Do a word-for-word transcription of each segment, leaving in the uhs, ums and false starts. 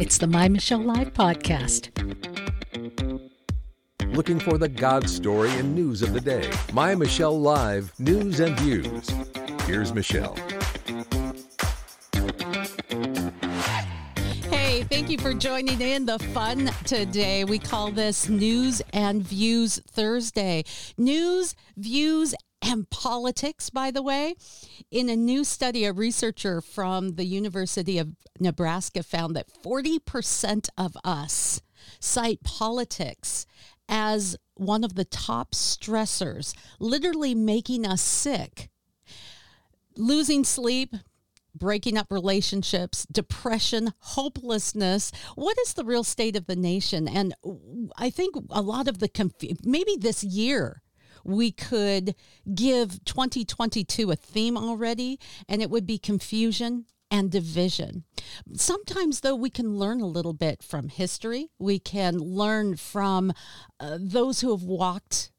It's the My Michelle Live podcast. Looking for the God story and news of the day. My Michelle Live news and views. Here's Michelle. Hey, thank you for joining in the fun today. We call this News and Views Thursday. News, views, and politics, by the way. In a new study, a researcher from the University of Nebraska found that forty percent of us cite politics as one of the top stressors, literally making us sick. Losing sleep, breaking up relationships, depression, hopelessness. What is the real state of the nation? And I think a lot of the, conf- maybe this year, we could give twenty twenty-two a theme already, and it would be confusion and division. Sometimes, though, we can learn a little bit from history. We can learn from uh, those who have walked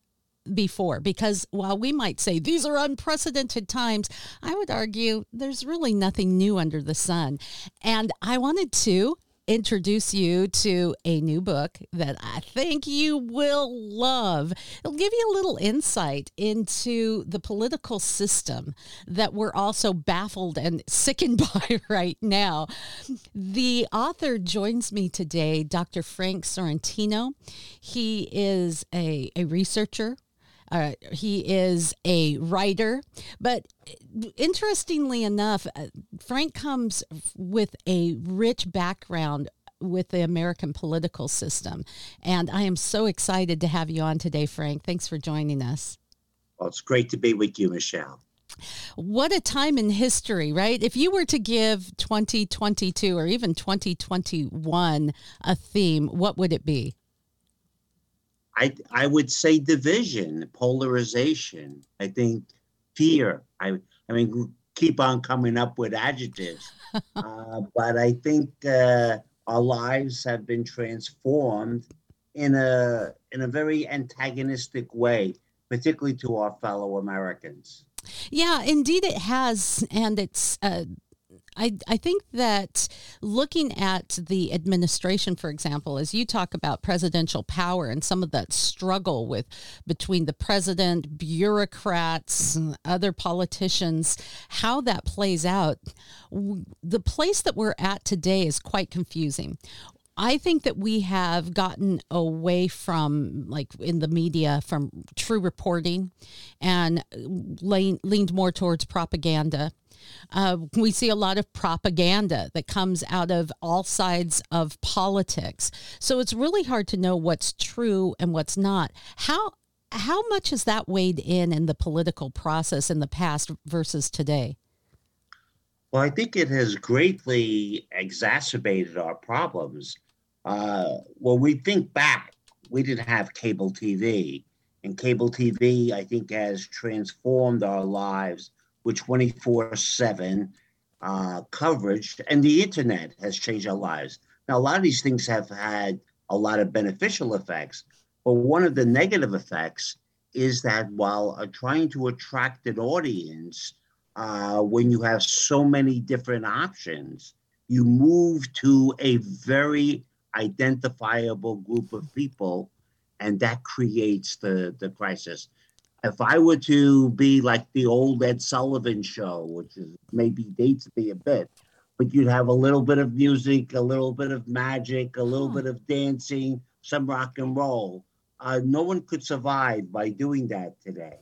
before, because while we might say these are unprecedented times, I would argue there's really nothing new under the sun. And I wanted to introduce you to a new book that I think you will love. It'll give you a little insight into the political system that we're also baffled and sickened by right now. The author joins me today, Doctor Frank Sorrentino. He is a, a researcher. Uh, he is a writer, but interestingly enough, Frank comes with a rich background with the American political system, and I am so excited to have you on today, Frank. Thanks for joining us. Well, it's great to be with you, Michelle. What a time in history, right? If you were to give twenty twenty-two or even twenty twenty-one a theme, what would it be? I, I would say division, polarization. I think fear. I I mean, keep on coming up with adjectives, uh, but I think uh, our lives have been transformed in a in a very antagonistic way, particularly to our fellow Americans. Yeah, indeed, it has, and it's. Uh... I, I think that looking at the administration, for example, as you talk about presidential power and some of that struggle with between the president, bureaucrats, and other politicians, how that plays out, the place that we're at today is quite confusing. I think that we have gotten away from, like in the media, from true reporting and lean, leaned more towards propaganda. Uh, we see a lot of propaganda that comes out of all sides of politics. So it's really hard to know what's true and what's not. How how much has that weighed in in the political process in the past versus today? Well, I think it has greatly exacerbated our problems. Uh, when we think back, we didn't have cable T V. And cable T V, I think, has transformed our lives with twenty-four seven uh, coverage, and the internet has changed our lives. Now, a lot of these things have had a lot of beneficial effects, but one of the negative effects is that while uh, trying to attract an audience, uh, when you have so many different options, you move to a very identifiable group of people, and that creates the, the crisis. If I were to be like the old Ed Sullivan show, which is maybe dates me a bit, but you'd have a little bit of music, a little bit of magic, a little oh. bit of dancing, some rock and roll. Uh, no one could survive by doing that today.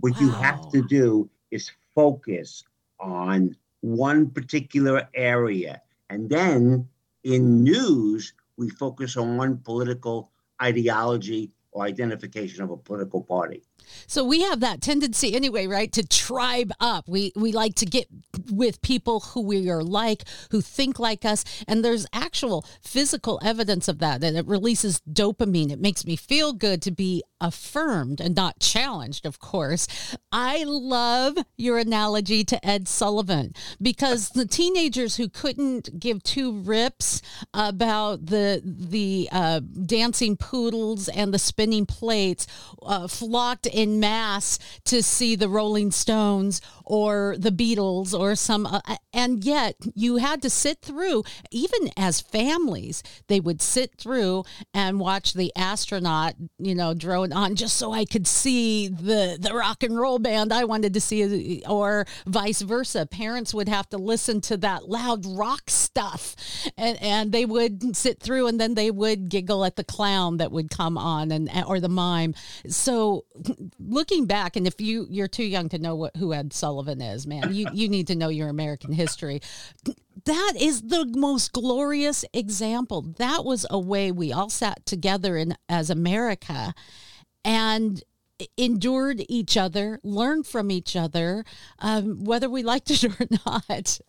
What wow. you have to do is focus on one particular area. And then in news, we focus on one political ideology or identification of a political party. So we have that tendency anyway, right, to tribe up. We we like to get with people who we are like, who think like us. And there's actual physical evidence of that. And it releases dopamine. It makes me feel good to be affirmed and not challenged, of course. I love your analogy to Ed Sullivan, because the teenagers who couldn't give two rips about the the uh, dancing poodles and the spinning plates uh, flocked in mass to see the Rolling Stones or the Beatles or some, uh, and yet you had to sit through, even as families, they would sit through and watch the astronaut, you know, drone on just so I could see the, the rock and roll band I wanted to see, or vice versa. Parents would have to listen to that loud rock stuff, and, and they would sit through, and then they would giggle at the clown that would come on, and or the mime. So looking back, and if you, you're too young to know what, who Ed Sullivan is, man, you, you need to know your American history. That is the most glorious example. That was a way we all sat together in as America and endured each other, learned from each other, um, whether we liked it or not.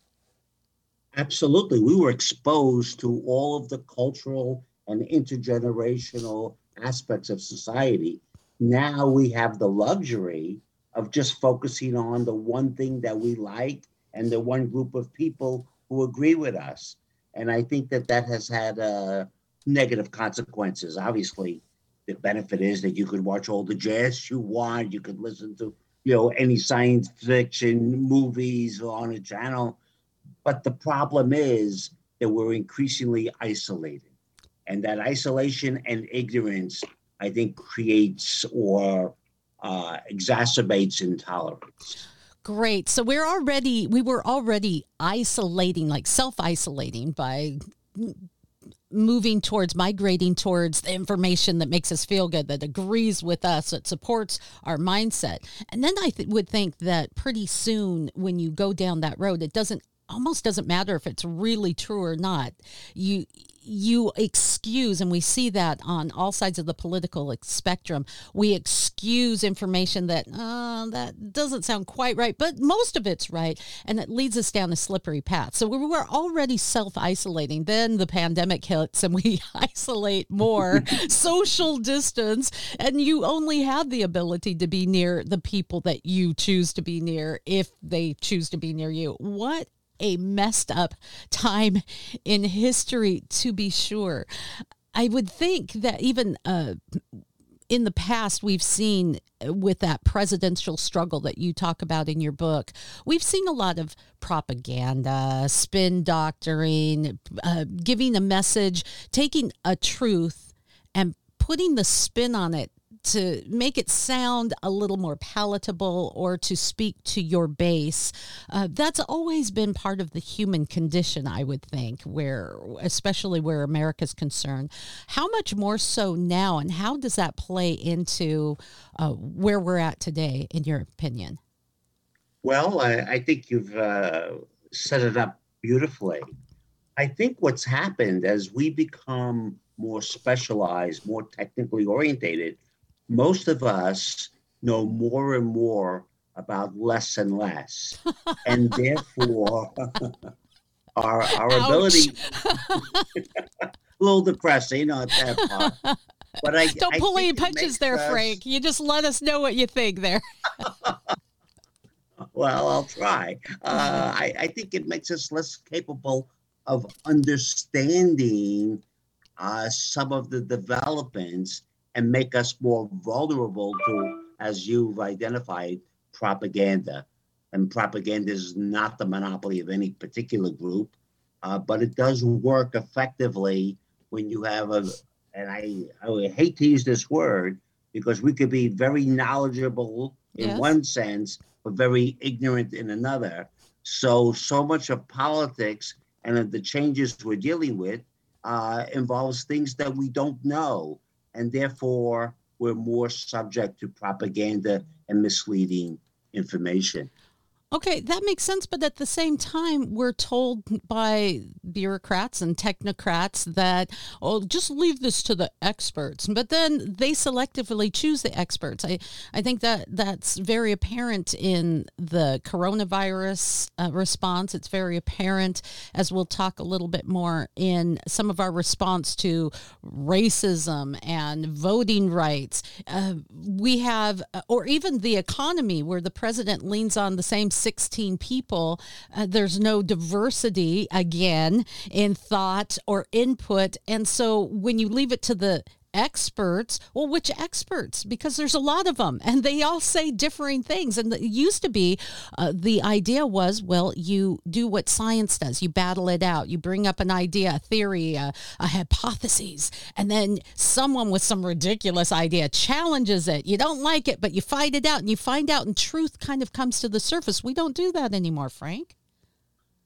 Absolutely. We were exposed to all of the cultural and intergenerational aspects of society. Now we have the luxury of just focusing on the one thing that we like and the one group of people who agree with us. And I think that that has had uh, negative consequences, obviously. The benefit is that you could watch all the jazz you want. You could listen to, you know, any science fiction movies on a channel. But the problem is that we're increasingly isolated. And that isolation and ignorance, I think, creates or uh, exacerbates intolerance. Great. So we're already, we were already isolating, like self-isolating by... moving towards, migrating towards the information that makes us feel good, that agrees with us, that supports our mindset. And then I th- would think that pretty soon when you go down that road, it doesn't, almost doesn't matter if it's really true or not. You, you excuse, and we see that on all sides of the political spectrum, we excuse information that, uh, that doesn't sound quite right, but most of it's right. And it leads us down a slippery path. So we were already self-isolating. Then the pandemic hits and we isolate more, social distance, and you only have the ability to be near the people that you choose to be near if they choose to be near you. What a messed up time in history, to be sure. I would think that even uh, in the past, we've seen with that presidential struggle that you talk about in your book, we've seen a lot of propaganda, spin doctoring, uh, giving a message, taking a truth and putting the spin on it to make it sound a little more palatable or to speak to your base. Uh, that's always been part of the human condition, I would think, where, especially where America's concerned. How much more so now, and how does that play into uh, where we're at today, in your opinion? Well, I, I think you've uh, set it up beautifully. I think what's happened as we become more specialized, more technically orientated, most of us know more and more about less and less, and therefore our our Ouch. ability a little depressing on that part. But I don't I pull any punches there, us, Frank. You just let us know what you think there. Well, I'll try. Uh, I, I think it makes us less capable of understanding uh, some of the developments and make us more vulnerable to, as you've identified, propaganda. And propaganda is not the monopoly of any particular group, uh, but it does work effectively when you have a, and I, I hate to use this word, because we could be very knowledgeable in yes. one sense, but very ignorant in another. So, so much of politics and of the changes we're dealing with uh, involves things that we don't know. And therefore, we're more subject to propaganda and misleading information. Okay, that makes sense, but at the same time, we're told by bureaucrats and technocrats that, oh, just leave this to the experts. But then they selectively choose the experts. I, I think that that's very apparent in the coronavirus uh, response. It's very apparent, as we'll talk a little bit more, in some of our response to racism and voting rights. Uh, we have, or even the economy, where the president leans on the same sixteen people. Uh, there's no diversity, again, in thought or input. And so when you leave it to the experts, well, which experts? Because there's a lot of them, and they all say differing things. And it used to be uh, the idea was, well, you do what science does. You battle it out. You bring up an idea, a theory, a, a hypothesis, and then someone with some ridiculous idea challenges it. You don't like it, but you fight it out, and you find out, and truth kind of comes to the surface. We don't do that anymore, Frank.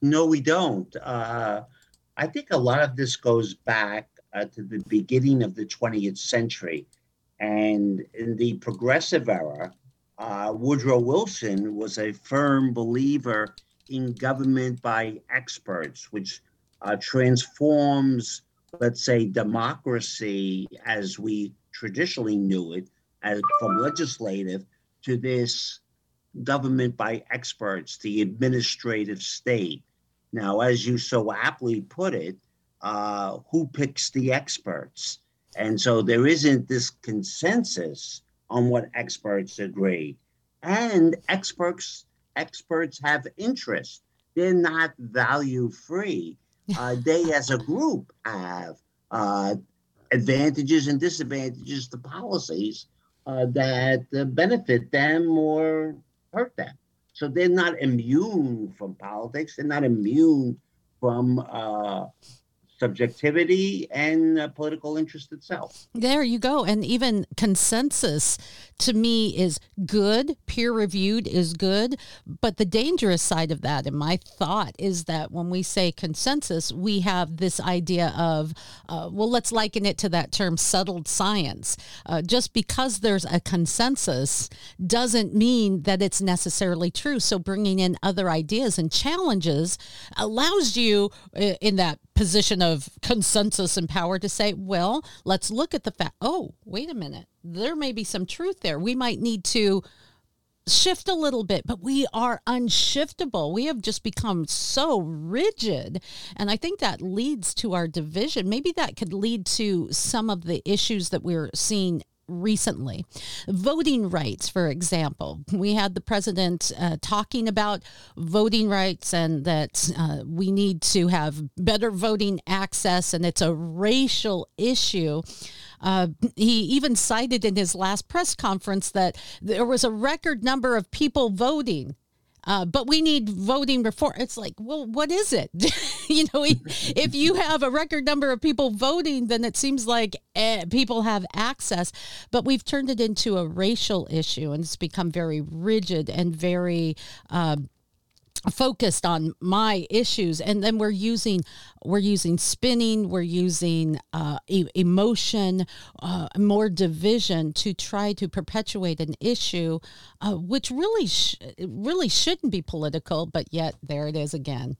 No, we don't. Uh, I think a lot of this goes back Uh, to the beginning of the twentieth century. And in the progressive era, uh, Woodrow Wilson was a firm believer in government by experts, which uh, transforms, let's say, democracy as we traditionally knew it, as from legislative to this government by experts, the administrative state. Now, as you so aptly put it, Uh, who picks the experts? And so there isn't this consensus on what experts agree. And experts experts have interest. They're not value-free. Uh, they, as a group, have uh, advantages and disadvantages to policies uh, that uh, benefit them or hurt them. So they're not immune from politics. They're not immune from Uh, subjectivity and uh, political interest itself. There you go. And even consensus to me is good. Peer reviewed is good. But the dangerous side of that, in my thought, is that when we say consensus, we have this idea of, uh, well, let's liken it to that term, settled science. Uh, just because there's a consensus doesn't mean that it's necessarily true. So bringing in other ideas and challenges allows you uh, in that position of consensus and power to say, well, let's look at the fact, oh, wait a minute, there may be some truth there. We might need to shift a little bit, but we are unshiftable. We have just become so rigid. And I think that leads to our division. Maybe that could lead to some of the issues that we're seeing recently. Voting rights, for example. We had the president uh, talking about voting rights and that uh, we need to have better voting access, and it's a racial issue. Uh, he even cited in his last press conference that there was a record number of people voting. Uh, but we need voting reform. It's like, well, what is it? You know, if you have a record number of people voting, then it seems like eh, people have access. But we've turned it into a racial issue, and it's become very rigid and very uh, focused on my issues. And then we're using we're using spinning, we're using uh, e- emotion, uh, more division to try to perpetuate an issue, uh, which really sh- really shouldn't be political, but yet there it is again.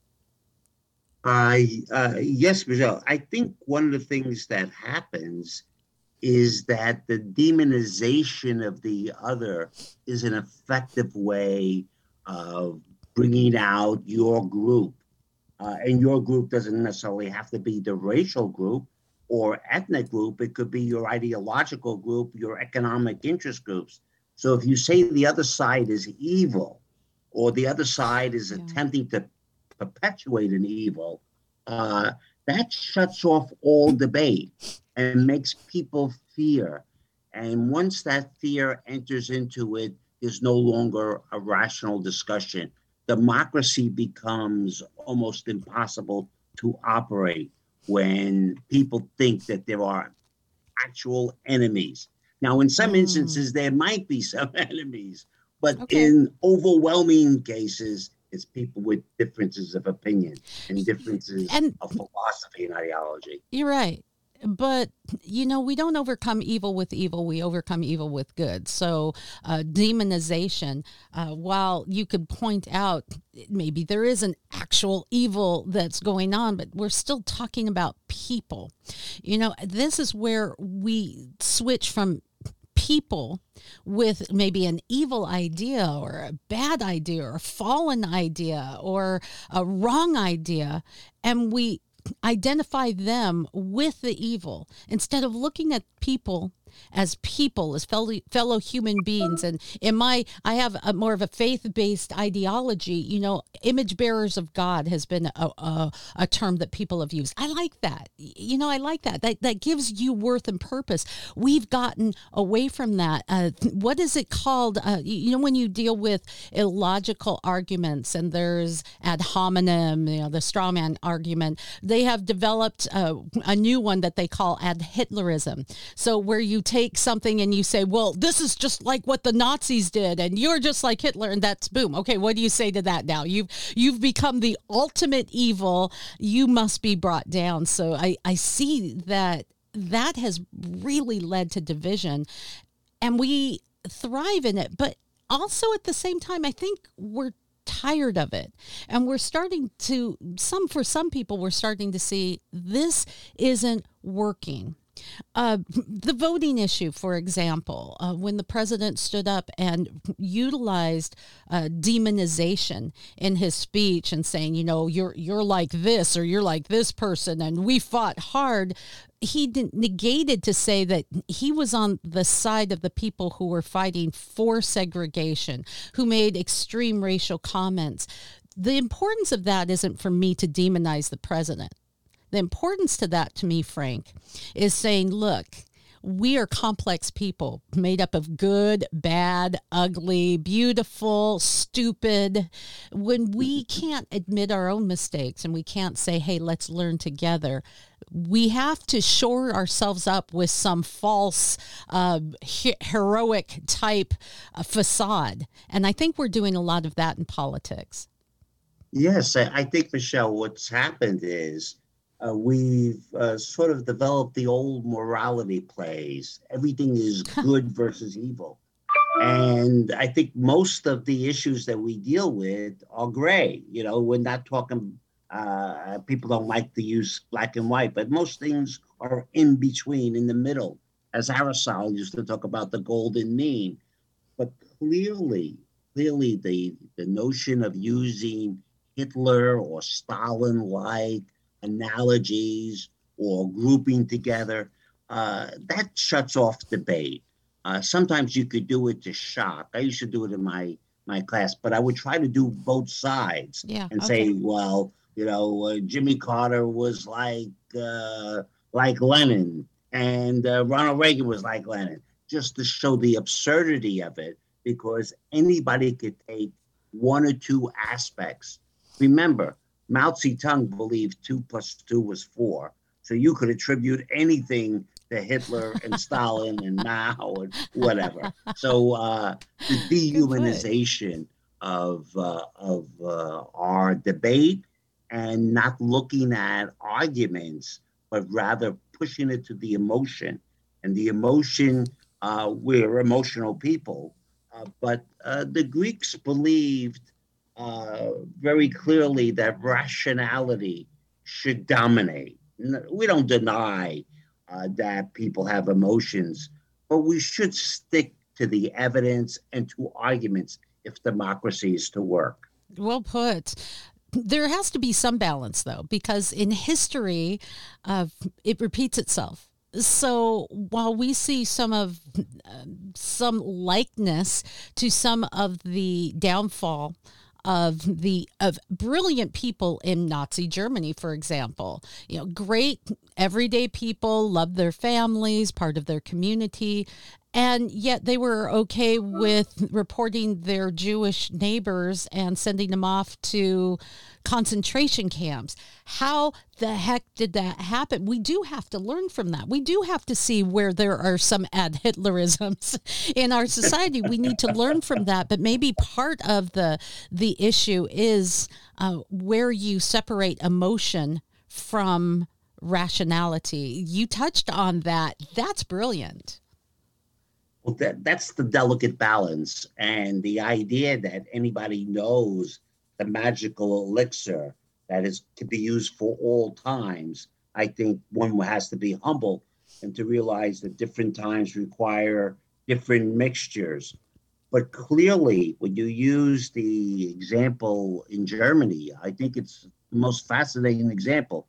I uh, yes, Michelle. I think one of the things that happens is that the demonization of the other is an effective way of bringing out your group. Uh, and your group doesn't necessarily have to be the racial group or ethnic group. It could be your ideological group, your economic interest groups. So if you say the other side is evil or the other side is yeah. attempting to perpetuate an evil, uh, that shuts off all debate and makes people fear. And once that fear enters into it, there's no longer a rational discussion. Democracy becomes almost impossible to operate when people think that there are actual enemies. Now, in some mm. instances, there might be some enemies, but okay. in overwhelming cases, it's people with differences of opinion and differences and, of philosophy and ideology. You're right. But, you know, we don't overcome evil with evil. We overcome evil with good. So uh, demonization, uh, while you could point out maybe there is an actual evil that's going on, but we're still talking about people. You know, this is where we switch from people with maybe an evil idea or a bad idea or a fallen idea or a wrong idea, and we identify them with the evil instead of looking at people as people, as fellow, fellow human beings. And in my, I have a more of a faith-based ideology, you know, image bearers of God has been a, a, a term that people have used. I like that. You know, I like that. That that gives you worth and purpose. We've gotten away from that. Uh, what is it called? Uh, you know, when you deal with illogical arguments and there's ad hominem, you know, the straw man argument, they have developed uh, a new one that they call ad Hitlerism. So where you take something and you say, well, this is just like what the Nazis did and you're just like Hitler, and that's boom. Okay, what do you say to that now? You've you've become the ultimate evil. You must be brought down. So I, I see that that has really led to division, and we thrive in it. But also at the same time, I think we're tired of it. And we're starting to, some for some people, we're starting to see this isn't working. Uh, the voting issue, for example, uh, when the president stood up and utilized uh, demonization in his speech and saying, you know, you're you're like this or you're like this person and we fought hard, he didn't, negated to say that he was on the side of the people who were fighting for segregation, who made extreme racial comments. The importance of that isn't for me to demonize the president. The importance to that, to me, Frank, is saying, look, we are complex people made up of good, bad, ugly, beautiful, stupid. When we can't admit our own mistakes and we can't say, hey, let's learn together, we have to shore ourselves up with some false, uh, he- heroic type uh, facade. And I think we're doing a lot of that in politics. Yes, I think, Michelle, what's happened is, Uh, we've uh, sort of developed the old morality plays. Everything is good versus evil. And I think most of the issues that we deal with are gray. You know, we're not talking, uh, people don't like to use black and white, but most things are in between, in the middle. As Aristotle used to talk about the golden mean. But clearly, clearly the, the notion of using Hitler or Stalin-like analogies or grouping together, uh, that shuts off debate. Uh, sometimes you could do it to shock. I used to do it in my, my class, but I would try to do both sides yeah, and okay. say, well, you know, uh, Jimmy Carter was like uh, like Lenin and uh, Ronald Reagan was like Lenin, just to show the absurdity of it, because anybody could take one or two aspects. Remember, Mao Zedong believed two plus two was four. So you could attribute anything to Hitler and Stalin and Mao and whatever. So uh, the dehumanization of uh, of uh, our debate, and not looking at arguments, but rather pushing it to the emotion. And the emotion, uh, we're emotional people. Uh, but uh, the Greeks believed Uh, very clearly that rationality should dominate. We don't deny uh, that people have emotions, but we should stick to the evidence and to arguments if democracy is to work. Well put. There has to be some balance, though, because in history, uh, it repeats itself. So while we see some of uh, some likeness to some of the downfall of the of brilliant people in Nazi Germany, for example, you know, great everyday people, loved their families, part of their community, and yet they were okay with reporting their Jewish neighbors and sending them off to concentration camps. How the heck did that happen? We do have to learn from that. We do have to see where there are some ad Hitlerisms in our society. We need to learn from that. But maybe part of the the issue is uh, where you separate emotion from rationality. You touched on that. That's brilliant. Well, that, that's the delicate balance, and the idea that anybody knows the magical elixir that is to be used for all times. I think one has to be humble and to realize that different times require different mixtures. But clearly, when you use the example in Germany, I think it's the most fascinating example,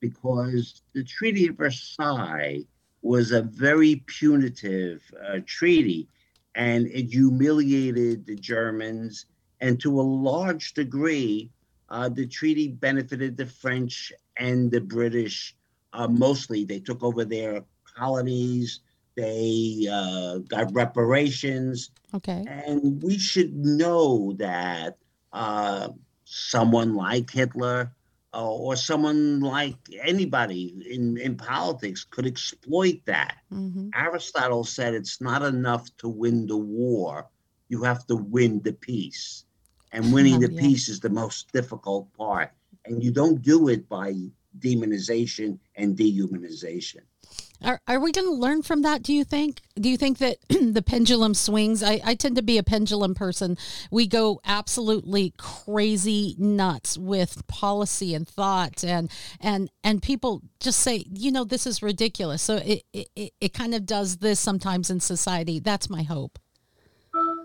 because the Treaty of Versailles was a very punitive uh, treaty, and it humiliated the Germans. And to a large degree, uh, the treaty benefited the French and the British. Uh, mostly, they took over their colonies. They uh, got reparations. Okay. And we should know that uh, someone like Hitler, Uh, or someone like anybody in, in politics, could exploit that. Mm-hmm. Aristotle said it's not enough to win the war. You have to win the peace. And winning oh, the yeah. peace is the most difficult part. And you don't do it by demonization and dehumanization. Are, are we going to learn from that, do you think? Do you think that the pendulum swings? I, I tend to be a pendulum person. We go absolutely crazy nuts with policy and thought, and and and people just say, you know, this is ridiculous. So it, it, it kind of does this sometimes in society. That's my hope.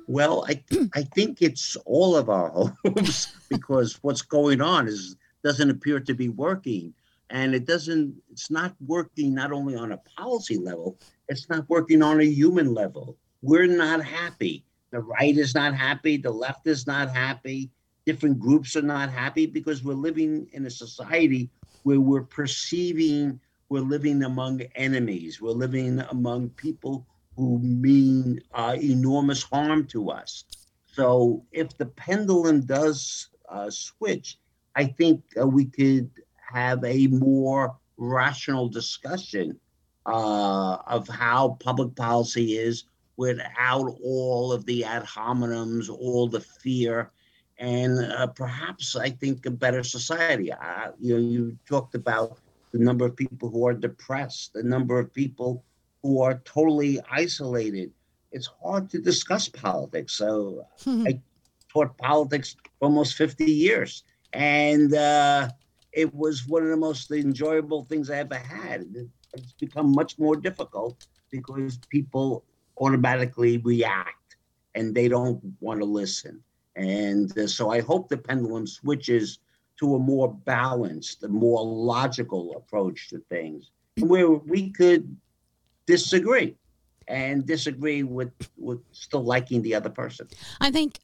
Well, I, I think it's all of our hopes, because what's going on is doesn't appear to be working. And it doesn't, it's not working not only on a policy level, it's not working on a human level. We're not happy. The right is not happy. The left is not happy. Different groups are not happy, because we're living in a society where we're perceiving we're living among enemies. We're living among people who mean uh, enormous harm to us. So if the pendulum does uh, switch, I think uh, we could have a more rational discussion uh, of how public policy is without all of the ad hominems, all the fear, and uh, perhaps, I think, a better society. I, you know, you talked about the number of people who are depressed, the number of people who are totally isolated. It's hard to discuss politics. So I taught politics for almost fifty years. And uh, it was one of the most enjoyable things I ever had. It's become much more difficult because people automatically react and they don't want to listen. And uh, so I hope the pendulum switches to a more balanced, a more logical approach to things, where we could disagree and disagree with, with still liking the other person. I think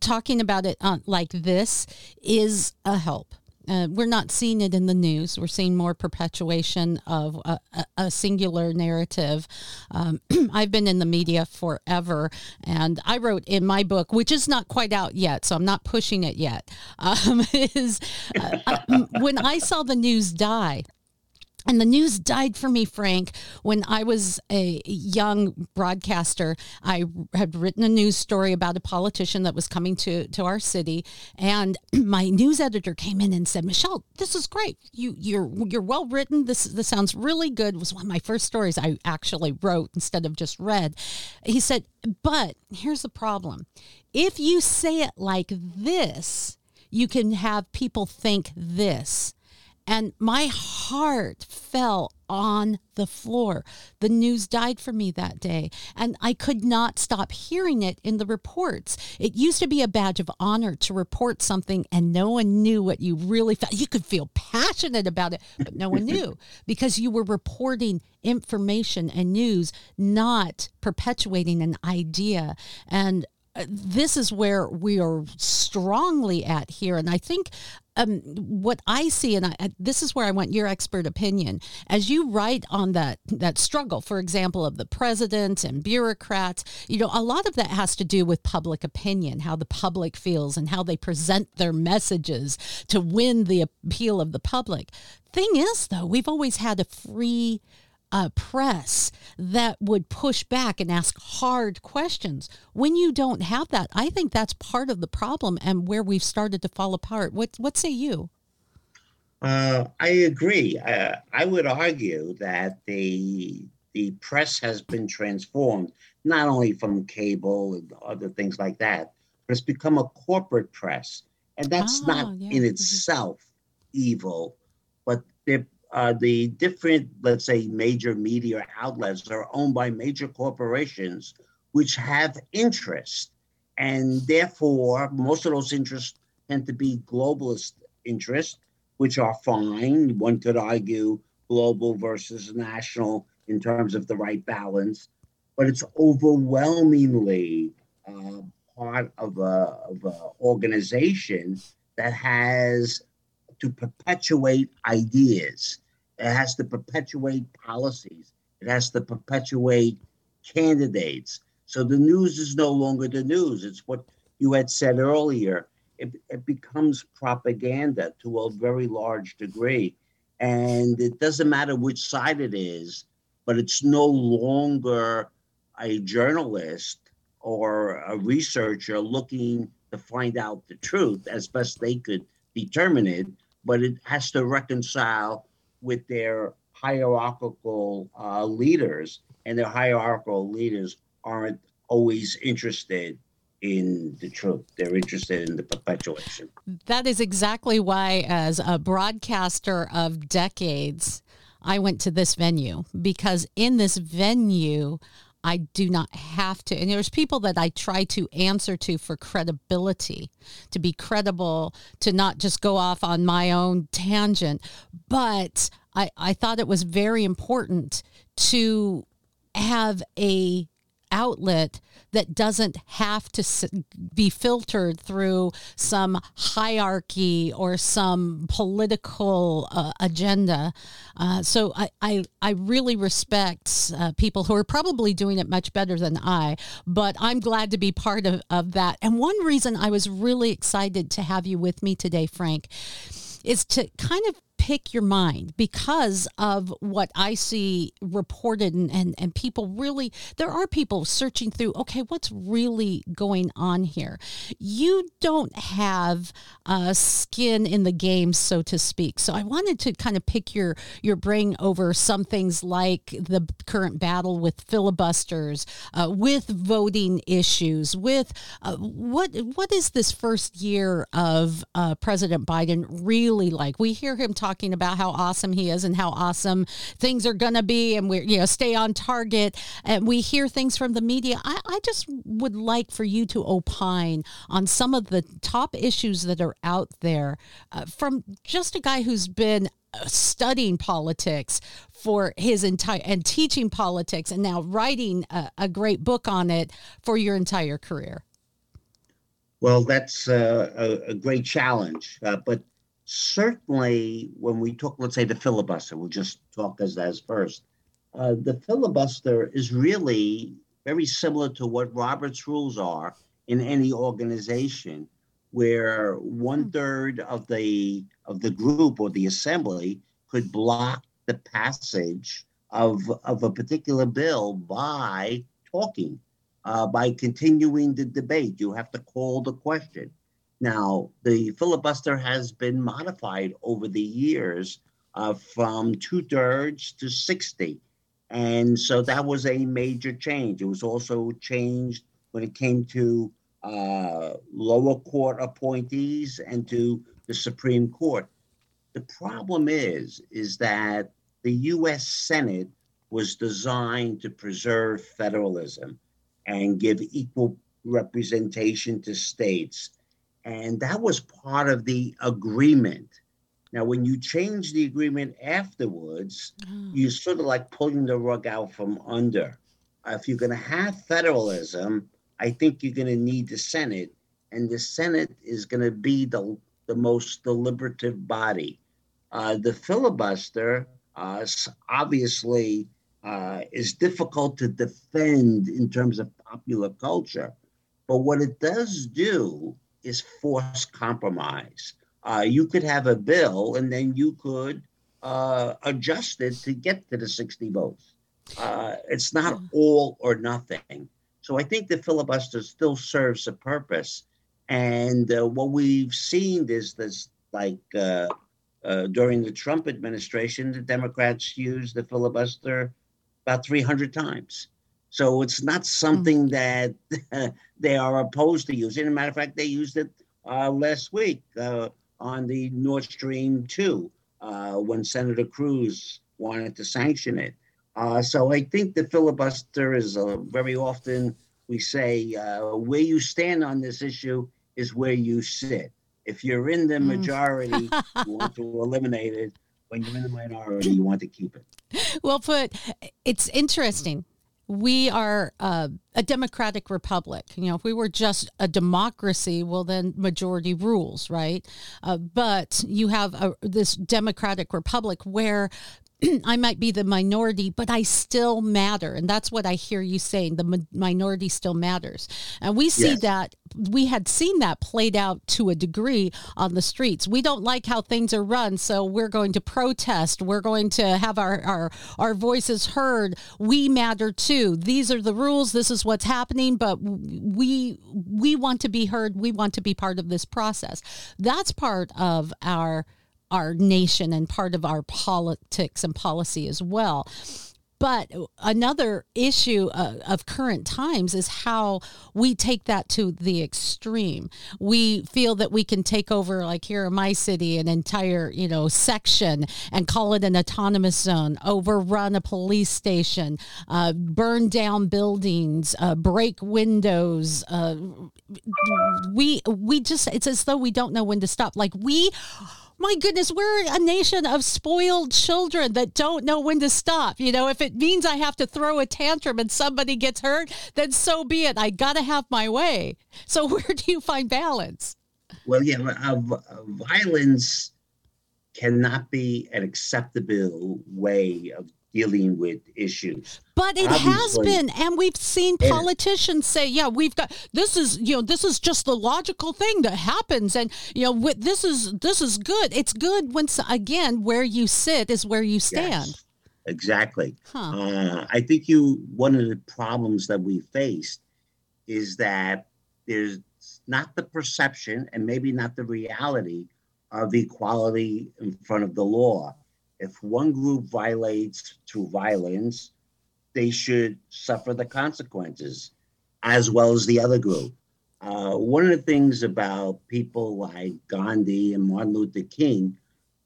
talking about it uh, like this is a help. Uh, we're not seeing it in the news. We're seeing more perpetuation of a, a singular narrative. Um, I've been in the media forever, and I wrote in my book, which is not quite out yet, so I'm not pushing it yet, um, is uh, I, when I saw the news die. And the news died for me, Frank, when I was a young broadcaster. I had written a news story about a politician that was coming to, to our city. And my news editor came in and said, Michelle, this is great. You, you're you're well written. This, this sounds really good. It was one of my first stories I actually wrote instead of just read. He said, but here's the problem. If you say it like this, you can have people think this. And my heart fell on the floor. The news died for me that day, and I could not stop hearing it in the reports. It used to be a badge of honor to report something, and no one knew what you really felt. You could feel passionate about it, but no one knew, because you were reporting information and news, not perpetuating an idea. And this is where we are strongly at here. And I think um, what I see, and I, this is where I want your expert opinion, as you write on that, that struggle, for example, of the president and bureaucrats, you know, a lot of that has to do with public opinion, how the public feels and how they present their messages to win the appeal of the public. Thing is, though, we've always had a free Uh, press that would push back and ask hard questions. When you don't have that, I think that's part of the problem and where we've started to fall apart. What what say you? Uh, I agree. Uh, I would argue that the the press has been transformed, not only from cable and other things like that, but it's become a corporate press. And that's oh, not yeah. in itself evil, but uh, the different, let's say, major media outlets are owned by major corporations which have interest. And therefore, most of those interests tend to be globalist interests, which are fine. One could argue global versus national in terms of the right balance, but it's overwhelmingly uh, part of a, of a organization that has to perpetuate ideas. It has to perpetuate policies. It has to perpetuate candidates. So the news is no longer the news. It's what you had said earlier. It, it becomes propaganda to a very large degree. And it doesn't matter which side it is, but it's no longer a journalist or a researcher looking to find out the truth as best they could determine it, but it has to reconcile with their hierarchical uh, leaders, and their hierarchical leaders aren't always interested in the truth. They're interested in the perpetuation. That is exactly why, as a broadcaster of decades, I went to this venue, because in this venue, I do not have to. And there's people that I try to answer to for credibility, to be credible, to not just go off on my own tangent. But I, I thought it was very important to have a outlet that doesn't have to be filtered through some hierarchy or some political uh, agenda. Uh, so I, I, I really respect uh, people who are probably doing it much better than I, but I'm glad to be part of, of that. And one reason I was really excited to have you with me today, Frank, is to kind of pick your mind, because of what I see reported, and, and, and people really, there are people searching through, okay, what's really going on here? You don't have uh, skin in the game, so to speak. So I wanted to kind of pick your, your brain over some things like the current battle with filibusters, uh, with voting issues, with uh, what what is this first year of uh, President Biden really like? We hear him talk talking about how awesome he is and how awesome things are going to be, and we're, you know, stay on target, and we hear things from the media. I, I just would like for you to opine on some of the top issues that are out there uh, from just a guy who's been studying politics for his entire, and teaching politics, and now writing a, a great book on it for your entire career. Well, that's uh, a, a great challenge, uh, but certainly, when we talk, let's say the filibuster, we'll just talk as as first. Uh, the filibuster is really very similar to what Robert's rules are in any organization, where one third of the of the group or the assembly could block the passage of of a particular bill by talking, uh, by continuing the debate. You have to call the question. Now, the filibuster has been modified over the years uh, from two-thirds to sixty. And so that was a major change. It was also changed when it came to uh, lower court appointees and to the Supreme Court. The problem is, is that the U S Senate was designed to preserve federalism and give equal representation to states. And that was part of the agreement. Now, when you change the agreement afterwards, oh. you're sort of like pulling the rug out from under. Uh, if you're going to have federalism, I think you're going to need the Senate. And the Senate is going to be the, the most deliberative body. Uh, the filibuster uh, obviously uh, is difficult to defend in terms of popular culture. But what it does do is forced compromise. Uh, you could have a bill, and then you could uh, adjust it to get to the sixty votes. Uh, it's not all or nothing. So I think the filibuster still serves a purpose. And uh, what we've seen is this, like uh, Uh, during the Trump administration, the Democrats used the filibuster about three hundred times. So it's not something that uh, they are opposed to using. As a matter of fact, they used it uh, last week uh, on the Nord Stream two uh, when Senator Cruz wanted to sanction it. Uh, so I think the filibuster is uh, very often we say uh, where you stand on this issue is where you sit. If you're in the majority, you want to eliminate it. When you're in the minority, you want to keep it. Well put. It's interesting. We are uh, a democratic republic. You know, if we were just a democracy, well, then majority rules, right? Uh, but you have a, this democratic republic where I might be the minority, but I still matter. And that's what I hear you saying. The mi- minority still matters. And we see yes. that. We had seen that played out to a degree on the streets. We don't like how things are run, so we're going to protest. We're going to have our, our, our voices heard. We matter too. These are the rules. This is what's happening, but we we want to be heard. We want to be part of this process. That's part of our our nation and part of our politics and policy as well. But another issue uh, of current times is how we take that to the extreme. We feel that we can take over, like here in my city, an entire, you know, section and call it an autonomous zone, overrun a police station, uh, burn down buildings, uh, break windows. Uh, we, we just, it's as though we don't know when to stop. Like we... My goodness, we're a nation of spoiled children that don't know when to stop. You know, if it means I have to throw a tantrum and somebody gets hurt, then so be it. I got to have my way. So where do you find balance? Well, yeah, uh, violence cannot be an acceptable way of dealing with issues. But it Obviously, has been, and we've seen politicians say, yeah, we've got, this is, you know, this is just the logical thing that happens. And, you know, with, this is, this is good. It's good when, again, where you sit is where you stand. Yes, exactly. Huh. Uh, I think you, one of the problems that we faced is that there's not the perception and maybe not the reality of equality in front of the law. If one group violates through violence, they should suffer the consequences as well as the other group. Uh, one of the things about people like Gandhi and Martin Luther King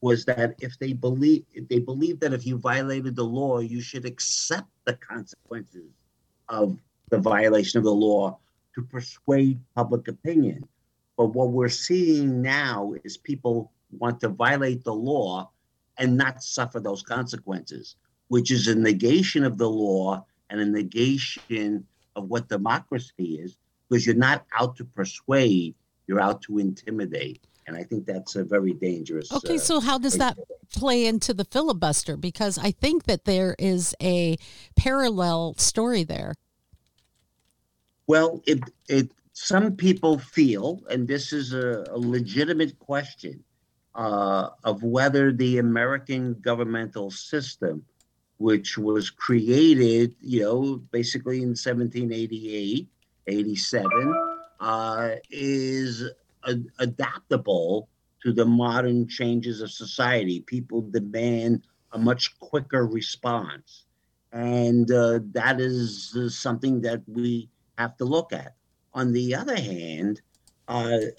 was that if they believe, if they believed that if you violated the law, you should accept the consequences of the violation of the law to persuade public opinion. But what we're seeing now is people want to violate the law and not suffer those consequences, which is a negation of the law and a negation of what democracy is, because you're not out to persuade, you're out to intimidate. And I think that's a very dangerous. Okay, uh, so how does that play into the filibuster? Because I think that there is a parallel story there. Well, it, it some people feel, and this is a, a legitimate question, Uh, of whether the American governmental system, which was created, you know, basically in seventeen eighty-eight, eighty-seven, uh, is ad- adaptable to the modern changes of society. People demand a much quicker response. And uh, that is uh, something that we have to look at. On the other hand, uh,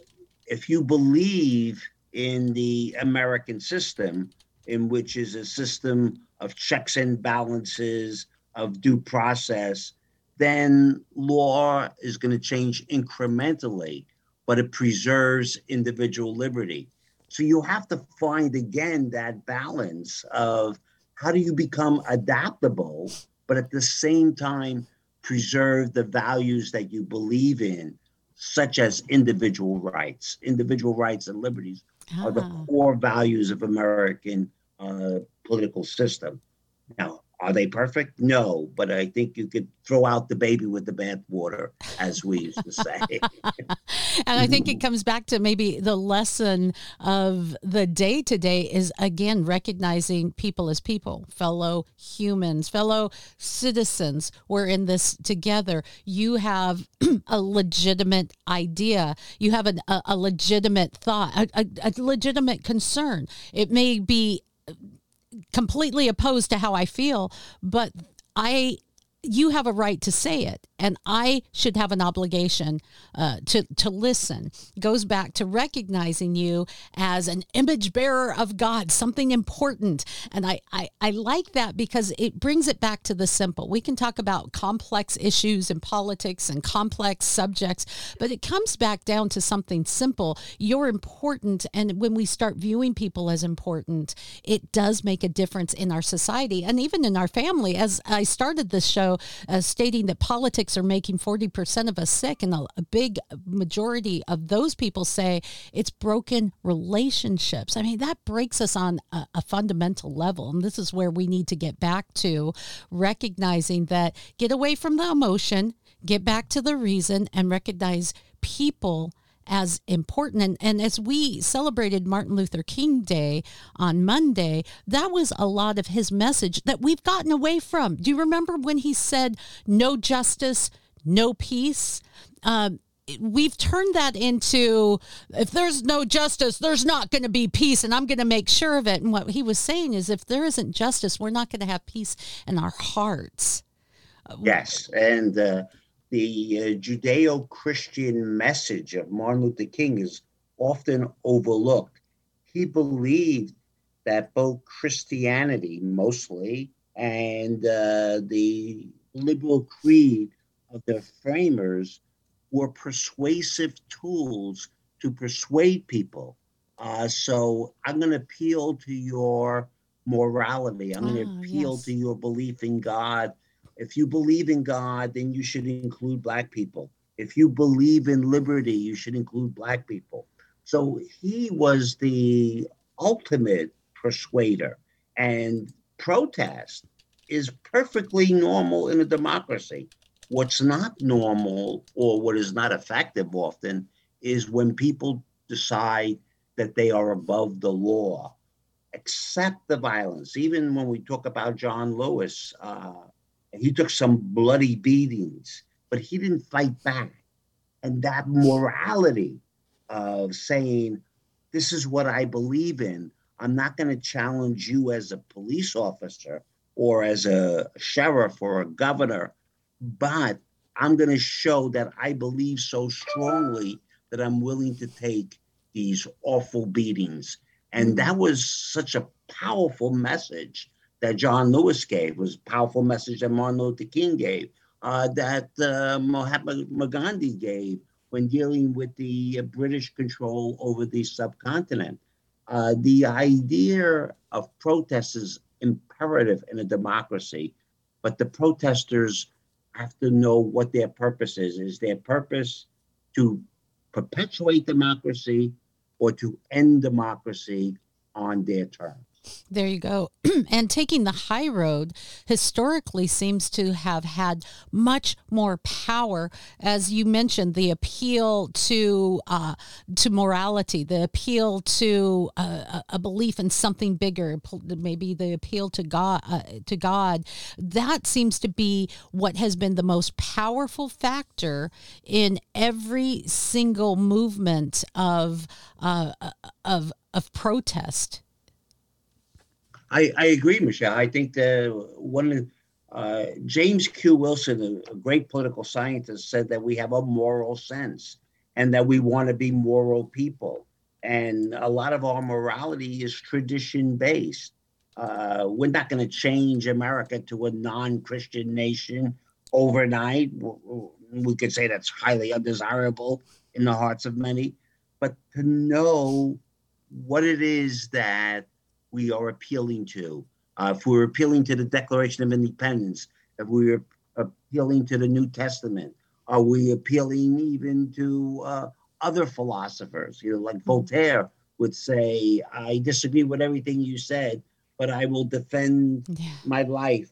if you believe in the American system, in which is a system of checks and balances, of due process, then law is going to change incrementally, but it preserves individual liberty. So you have to find, again, that balance of how do you become adaptable, but at the same time preserve the values that you believe in, such as individual rights, individual rights and liberties, are the core values of American uh, political system. Now, Are they perfect? No, but I think you could throw out the baby with the bathwater, as we used to say. And I think it comes back to maybe the lesson of the day today is, again, recognizing people as people, fellow humans, fellow citizens. We're in this together. You have a legitimate idea. You have an, a, a legitimate thought, a, a, a legitimate concern. It may be completely opposed to how I feel, but I, you have a right to say it, and I should have an obligation uh, to to listen. Goes back to recognizing you as an image bearer of God, something important. And I, I, I like that because it brings it back to the simple. We can talk about complex issues in politics and complex subjects, but it comes back down to something simple. You're important, and when we start viewing people as important, it does make a difference in our society and even in our family. As I started this show uh, stating that politics are making forty percent of us sick, and a, a big majority of those people say it's broken relationships. I mean, that breaks us on a, a fundamental level, and this is where we need to get back to recognizing that, get away from the emotion, get back to the reason, and recognize people as important. And, and as we celebrated Martin Luther King Day on Monday, that was a lot of his message that we've gotten away from. Do you remember when he said, no justice, no peace? Um, we've turned that into, if there's no justice, there's not going to be peace, and I'm going to make sure of it. And what he was saying is, if there isn't justice, we're not going to have peace in our hearts. Yes. And, uh, The uh, Judeo-Christian message of Martin Luther King is often overlooked. He believed that both Christianity, mostly, and uh, the liberal creed of the framers were persuasive tools to persuade people. Uh, so I'm going to appeal to your morality. I'm going to oh, appeal yes. to your belief in God. If you believe in God, then you should include Black people. If you believe in liberty, you should include Black people. So he was the ultimate persuader. And protest is perfectly normal in a democracy. What's not normal, or what is not effective often, is when people decide that they are above the law. Accept the violence. Even when we talk about John Lewis, uh, he took some bloody beatings, but he didn't fight back. And that morality of saying, this is what I believe in. I'm not going to challenge you as a police officer or as a sheriff or a governor, but I'm going to show that I believe so strongly that I'm willing to take these awful beatings. And that was such a powerful message that John Lewis gave, was a powerful message that Martin Luther King gave, uh, that uh, Mahatma Gandhi gave when dealing with the uh, British control over the subcontinent. Uh, the idea of protest is imperative in a democracy, but the protesters have to know what their purpose is. Is their purpose to perpetuate democracy or to end democracy on their terms? There you go. And taking the high road historically seems to have had much more power. As you mentioned, the appeal to uh, to morality, the appeal to uh, a belief in something bigger, maybe the appeal to God, uh, to God, that seems to be what has been the most powerful factor in every single movement of uh, of of protest. I, I agree, Michelle. I think that one, uh, James Q. Wilson, a great political scientist, said that we have a moral sense and that we want to be moral people. And a lot of our morality is tradition-based. Uh, we're not going to change America to a non-Christian nation overnight. We could say that's highly undesirable in the hearts of many. But to know what it is that we are appealing to. Uh, if we're appealing to the Declaration of Independence, if we're appealing to the New Testament, are we appealing even to uh, other philosophers? You know, like Voltaire would say, I disagree with everything you said, but I will defend yeah. my life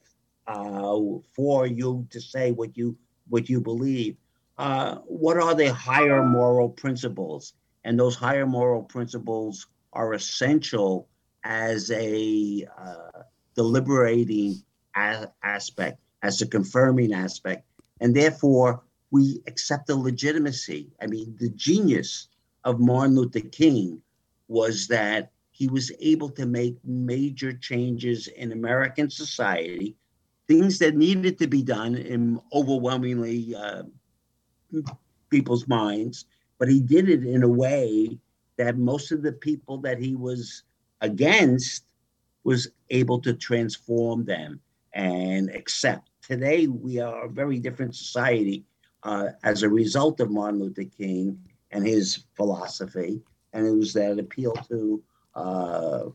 uh, for you to say what you what you believe. Uh, what are the higher moral principles? And those higher moral principles are essential as a uh, deliberating a- aspect, as a confirming aspect. And therefore, we accept the legitimacy. I mean, the genius of Martin Luther King was that he was able to make major changes in American society, things that needed to be done in overwhelmingly uh, people's minds. But he did it in a way that most of the people that he was against was able to transform them and accept. Today, we are a very different society uh, as a result of Martin Luther King and his philosophy. And it was that appeal to uh,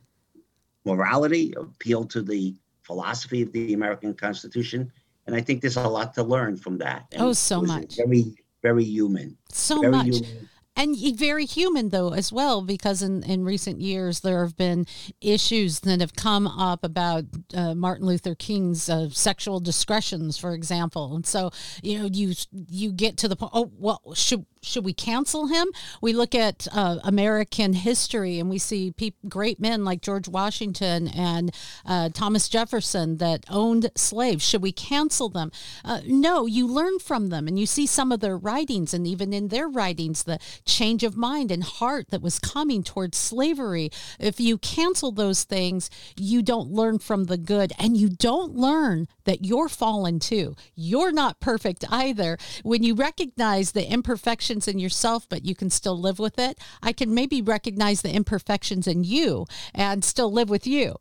morality, appeal to the philosophy of the American Constitution. And I think there's a lot to learn from that. And oh, so much. Very, very human. So very much. Human. And very human, though, as well, because in, in recent years, there have been issues that have come up about uh, Martin Luther King's uh, sexual discretions, for example. And so, you know, you you get to the point, oh, well, should should we cancel him? We look at uh, American history and we see pe- great men like George Washington and uh, Thomas Jefferson that owned slaves. Should we cancel them? Uh, no, you learn from them and you see some of their writings, and even in their writings, the change of mind and heart that was coming towards slavery. If you cancel those things, you don't learn from the good, and you don't learn that you're fallen too. You're not perfect either. When you recognize the imperfection in yourself, but you can still live with it. I can maybe recognize the imperfections in you and still live with you.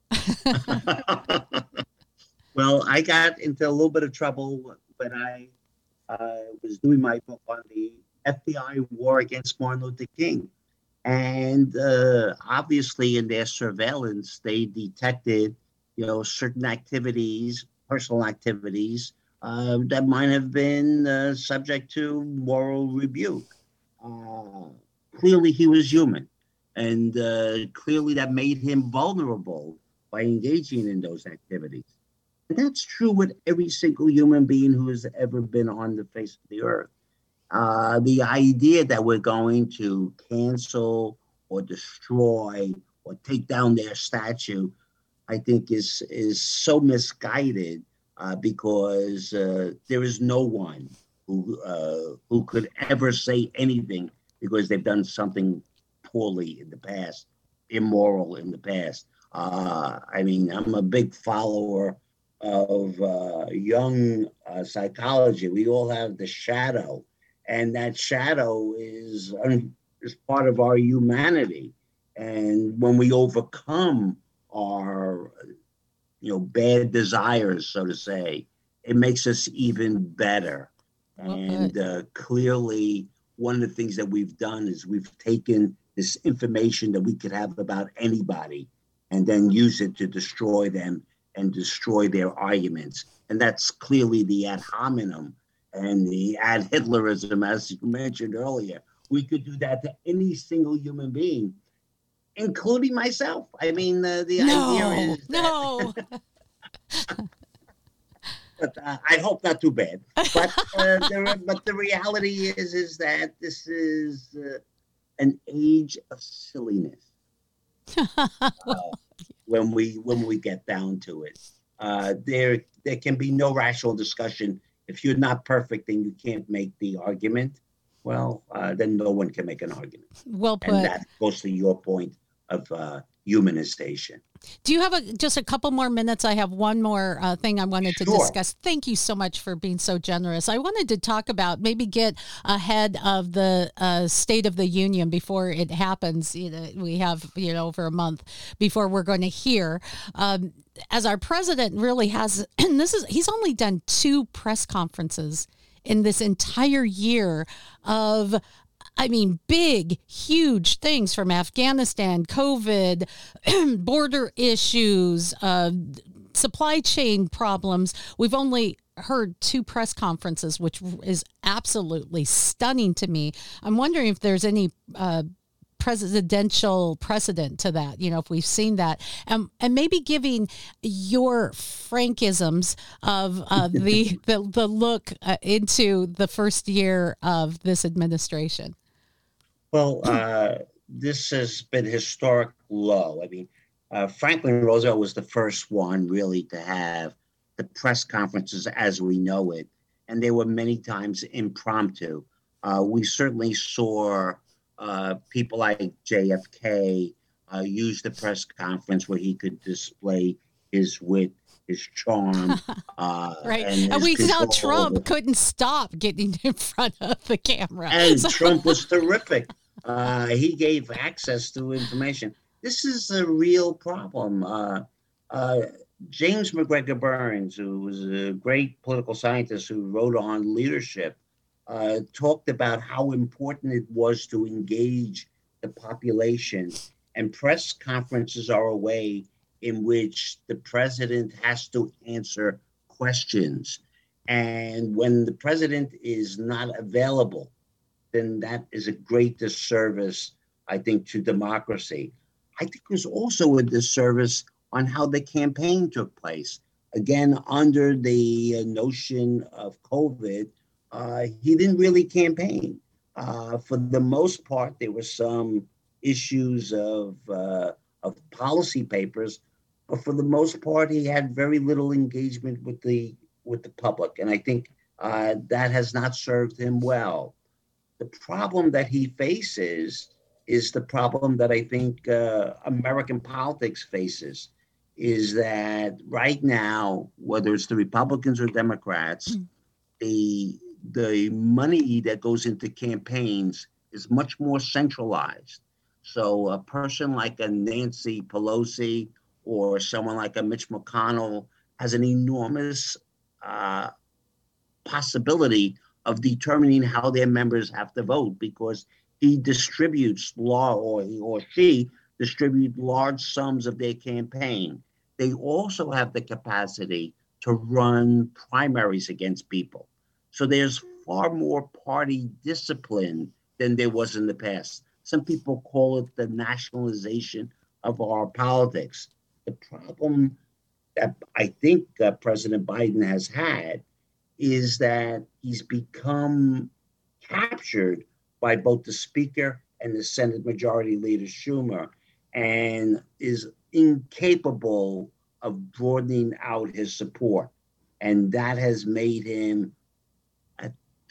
Well, I got into a little bit of trouble when I uh, was doing my book on the F B I war against Martin Luther King. And uh, obviously in their surveillance, they detected, you know, certain activities, personal activities, Uh, that might have been uh, subject to moral rebuke. Uh, clearly, he was human, and uh, clearly that made him vulnerable by engaging in those activities. And that's true with every single human being who has ever been on the face of the earth. Uh, the idea that we're going to cancel or destroy or take down their statue, I think, is is so misguided. Uh, because uh, there is no one who uh, who could ever say anything because they've done something poorly in the past, immoral in the past. Uh, I mean, I'm a big follower of uh, Jung uh, psychology. We all have the shadow, and that shadow is, um, is part of our humanity. And when we overcome our you know, bad desires, so to say, it makes us even better. And uh, clearly, one of the things that we've done is we've taken this information that we could have about anybody and then use it to destroy them and destroy their arguments. And that's clearly the ad hominem and the ad Hitlerism, as you mentioned earlier. We could do that to any single human being, including myself. I mean, uh, the no, idea is that... No, no. But uh, I hope not too bad. But uh, the, but the reality is, is that this is uh, an age of silliness. uh, when we when we get down to it, uh, there there can be no rational discussion. If you're not perfect, then you can't make the argument. Well, uh, then no one can make an argument. Well put. And that goes to your point of uh, humanization. Do you have a, just a couple more minutes? I have one more uh, thing I wanted sure. to discuss. Thank you so much for being so generous. I wanted to talk about, maybe get ahead of the uh, State of the Union before it happens. You know, we have, you know, over a month before we're going to hear. Um, as our president really has, and this is, he's only done two press conferences in this entire year of, I mean, big, huge things, from Afghanistan, COVID, border issues, uh, supply chain problems. We've only heard two press conferences, which is absolutely stunning to me. I'm wondering if there's any uh, presidential precedent to that, you know, if we've seen that, um, and maybe giving your Frankisms of uh, the, the the look uh, into the first year of this administration. Well, uh, this has been historic low. I mean, uh, Franklin Roosevelt was the first one really to have the press conferences as we know it, and they were many times impromptu. Uh, we certainly saw Uh, people like J F K uh, used the press conference where he could display his wit, his charm. Uh, right. And, and we saw Trump over. Couldn't stop getting in front of the camera. And so. Trump was terrific. Uh, he gave access to information. This is a real problem. Uh, uh, James McGregor Burns, who was a great political scientist who wrote on leadership, Uh, talked about how important it was to engage the population. And press conferences are a way in which the president has to answer questions. And when the president is not available, then that is a great disservice, I think, to democracy. I think it was also a disservice on how the campaign took place. Again, under the notion of COVID, Uh, he didn't really campaign. Uh, for the most part, there were some issues of uh, of policy papers, but for the most part, he had very little engagement with the with the public, and I think uh, that has not served him well. The problem that he faces is the problem that I think uh, American politics faces, is that right now, whether it's the Republicans or Democrats, mm. the The money that goes into campaigns is much more centralized. So a person like a Nancy Pelosi or someone like a Mitch McConnell has an enormous uh, possibility of determining how their members have to vote, because he distributes law or he or she distributes large sums of their campaign. They also have the capacity to run primaries against people. So there's far more party discipline than there was in the past. Some people call it the nationalization of our politics. The problem that I think uh, President Biden has had is that he's become captured by both the Speaker and the Senate Majority Leader Schumer, and is incapable of broadening out his support. And that has made him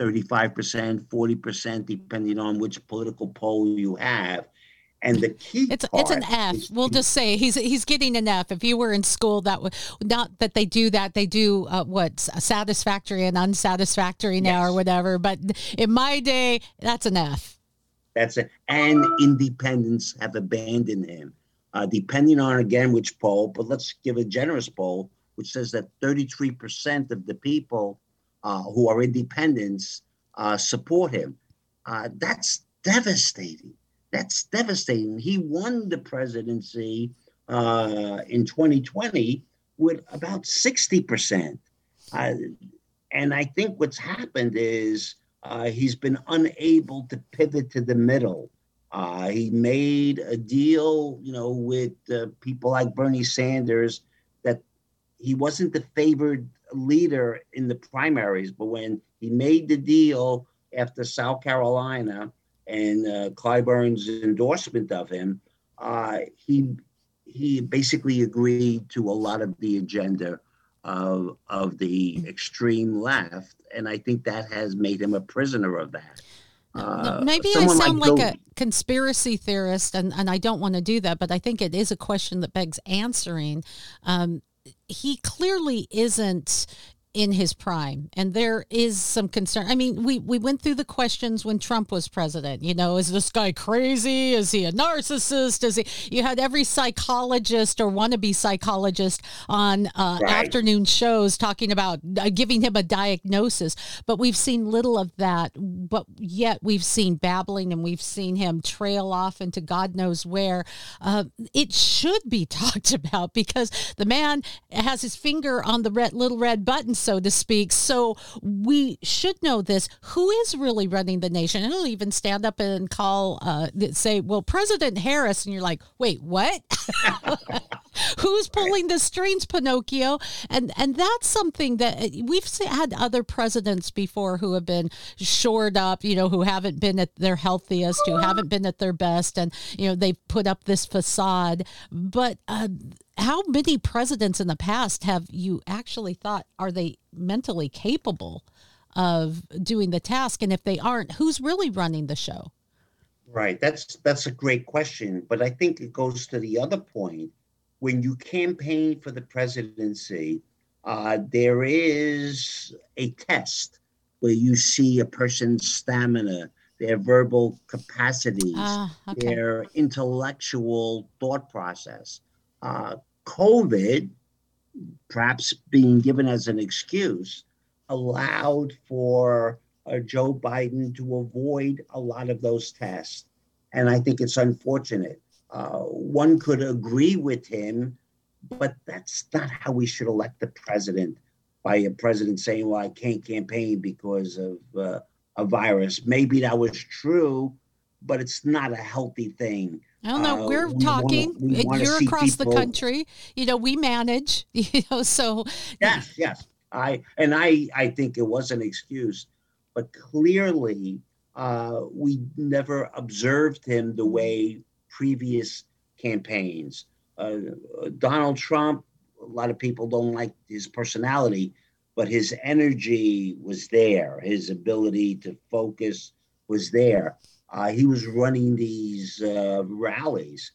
thirty-five percent, forty percent, depending on which political poll you have. And the key it's part it's an F. Is, we'll just say he's he's getting an F. If you were in school, that would not that they do that. They do uh, what's satisfactory and unsatisfactory now, yes, or whatever. But in my day, that's an F. That's it. And independents have abandoned him, uh, depending on, again, which poll. But let's give a generous poll, which says that thirty-three percent of the people Uh, who are independents, uh, support him. Uh, that's devastating. That's devastating. He won the presidency uh, in twenty twenty with about sixty percent. Uh, and I think what's happened is uh, he's been unable to pivot to the middle. Uh, he made a deal, you know, with uh, people like Bernie Sanders that he wasn't the favored leader in the primaries, but when he made the deal after South Carolina and uh, Clyburn's endorsement of him, uh, he he basically agreed to a lot of the agenda of of the extreme left, and I think that has made him a prisoner of that. Uh, Maybe I sound like, like a conspiracy theorist, and, and I don't want to do that, but I think it is a question that begs answering. Um, He clearly isn't in his prime, and there is some concern. I mean, we, we went through the questions when Trump was president. You know, is this guy crazy? Is he a narcissist? Is he? You had every psychologist or wannabe psychologist on uh, right. afternoon shows talking about uh, giving him a diagnosis, but we've seen little of that. But yet we've seen babbling, and we've seen him trail off into God knows where. Uh, it should be talked about, because the man has his finger on the red, little red button so to speak. So we should know this. Who is really running the nation? And it'll even stand up and call, uh, say, well, President Harris. And you're like, wait, what? Who's pulling the strings, Pinocchio? And and that's something that we've had other presidents before who have been shored up, you know, who haven't been at their healthiest, who haven't been at their best. And, you know, they've put up this facade. But uh, how many presidents in the past have you actually thought, are they mentally capable of doing the task? And if they aren't, who's really running the show? Right. That's that's a great question. But I think it goes to the other point. When you campaign for the presidency, uh, there is a test where you see a person's stamina, their verbal capacities, uh, okay. their intellectual thought process. Uh, COVID, perhaps being given as an excuse, allowed for uh, Joe Biden to avoid a lot of those tests. And I think it's unfortunate. Uh, one could agree with him, but that's not how we should elect the president, by a president saying, well, I can't campaign because of uh, a virus. Maybe that was true, but it's not a healthy thing. I don't know. Uh, we're we talking. Wanna, we wanna You're across people. the country. You know, we manage, you know, so. Yes, yes. I And I, I think it was an excuse, but clearly uh, we never observed him the way previous campaigns. Uh, Donald Trump, a lot of people don't like his personality, but his energy was there. His ability to focus was there. Uh, he was running these uh, rallies.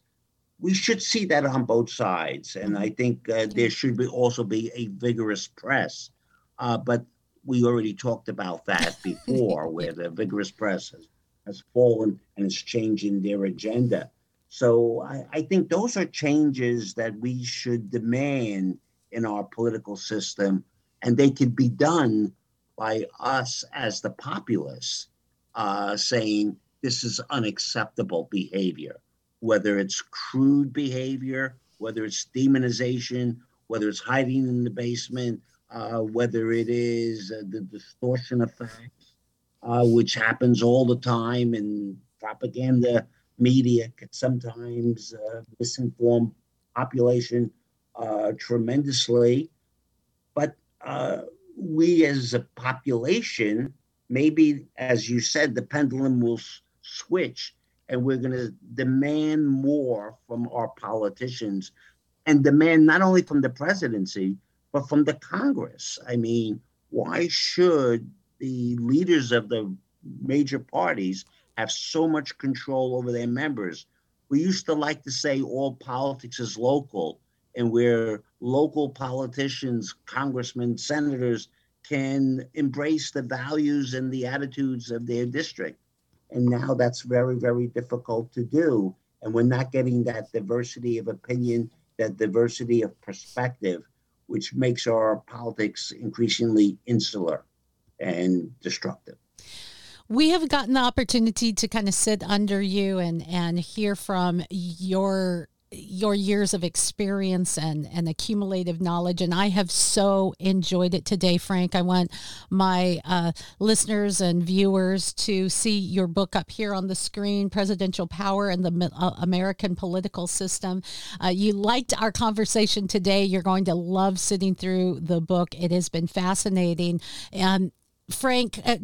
We should see that on both sides. And I think uh, there should be also be a vigorous press. Uh, but we already talked about that before, where the vigorous press has, has fallen and is changing their agenda. So I, I think those are changes that we should demand in our political system, and they could be done by us as the populace uh, saying this is unacceptable behavior, whether it's crude behavior, whether it's demonization, whether it's hiding in the basement, uh, whether it is uh, the distortion of facts, uh, which happens all the time in propaganda. Media could sometimes uh, misinform population uh, tremendously, but uh, we as a population, maybe, as you said, the pendulum will s- switch, and we're going to demand more from our politicians, and demand not only from the presidency, but from the Congress. I mean, why should the leaders of the major parties have so much control over their members? We used to like to say all politics is local, and where local politicians, congressmen, senators can embrace the values and the attitudes of their district. And now that's very, very difficult to do. And we're not getting that diversity of opinion, that diversity of perspective, which makes our politics increasingly insular and destructive. We have gotten the opportunity to kind of sit under you and, and hear from your your years of experience and, and accumulative knowledge. And I have so enjoyed it today, Frank. I want my uh, listeners and viewers to see your book up here on the screen, Presidential Power and the uh, American Political System. Uh, you liked our conversation today. You're going to love sitting through the book. It has been fascinating. And Frank, uh,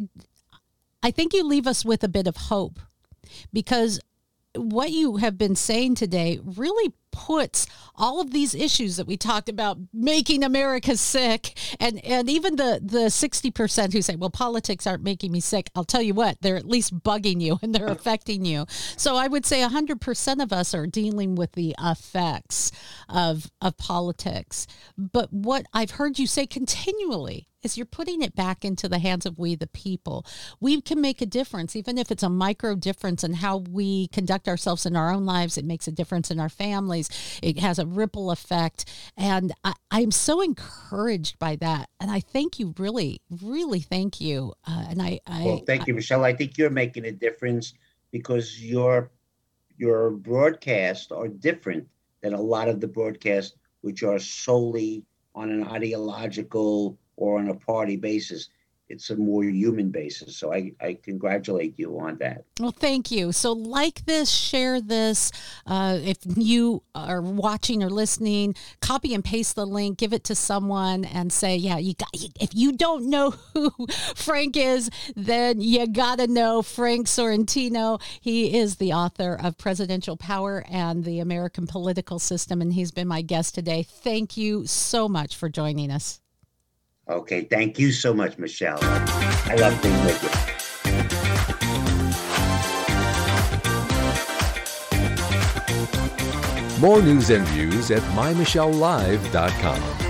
I think you leave us with a bit of hope, because what you have been saying today really puts all of these issues that we talked about, making America sick, and, and even the, the sixty percent who say, well, politics aren't making me sick. I'll tell you what, they're at least bugging you and they're affecting you. So I would say one hundred percent of us are dealing with the effects of, of politics. But what I've heard you say continually is you're putting it back into the hands of we, the people. We can make a difference, even if it's a micro difference in how we conduct ourselves in our own lives. It makes a difference in our families. It has a ripple effect. And I, I'm so encouraged by that. And I thank you, really, really thank you. Uh, and I, I Well, thank you, Michelle. I think you're making a difference, because your, your broadcasts are different than a lot of the broadcasts, which are solely on an ideological or on a party basis. It's a more human basis. So I, I congratulate you on that. Well, thank you. So like this, share this. Uh, if you are watching or listening, copy and paste the link, give it to someone and say, yeah, you got, if you don't know who Frank is, then you got to know Frank Sorrentino. He is the author of Presidential Power and the American Political System, and he's been my guest today. Thank you so much for joining us. Okay, thank you so much, Michelle. I love being with you. More news and views at My Michelle Live dot com.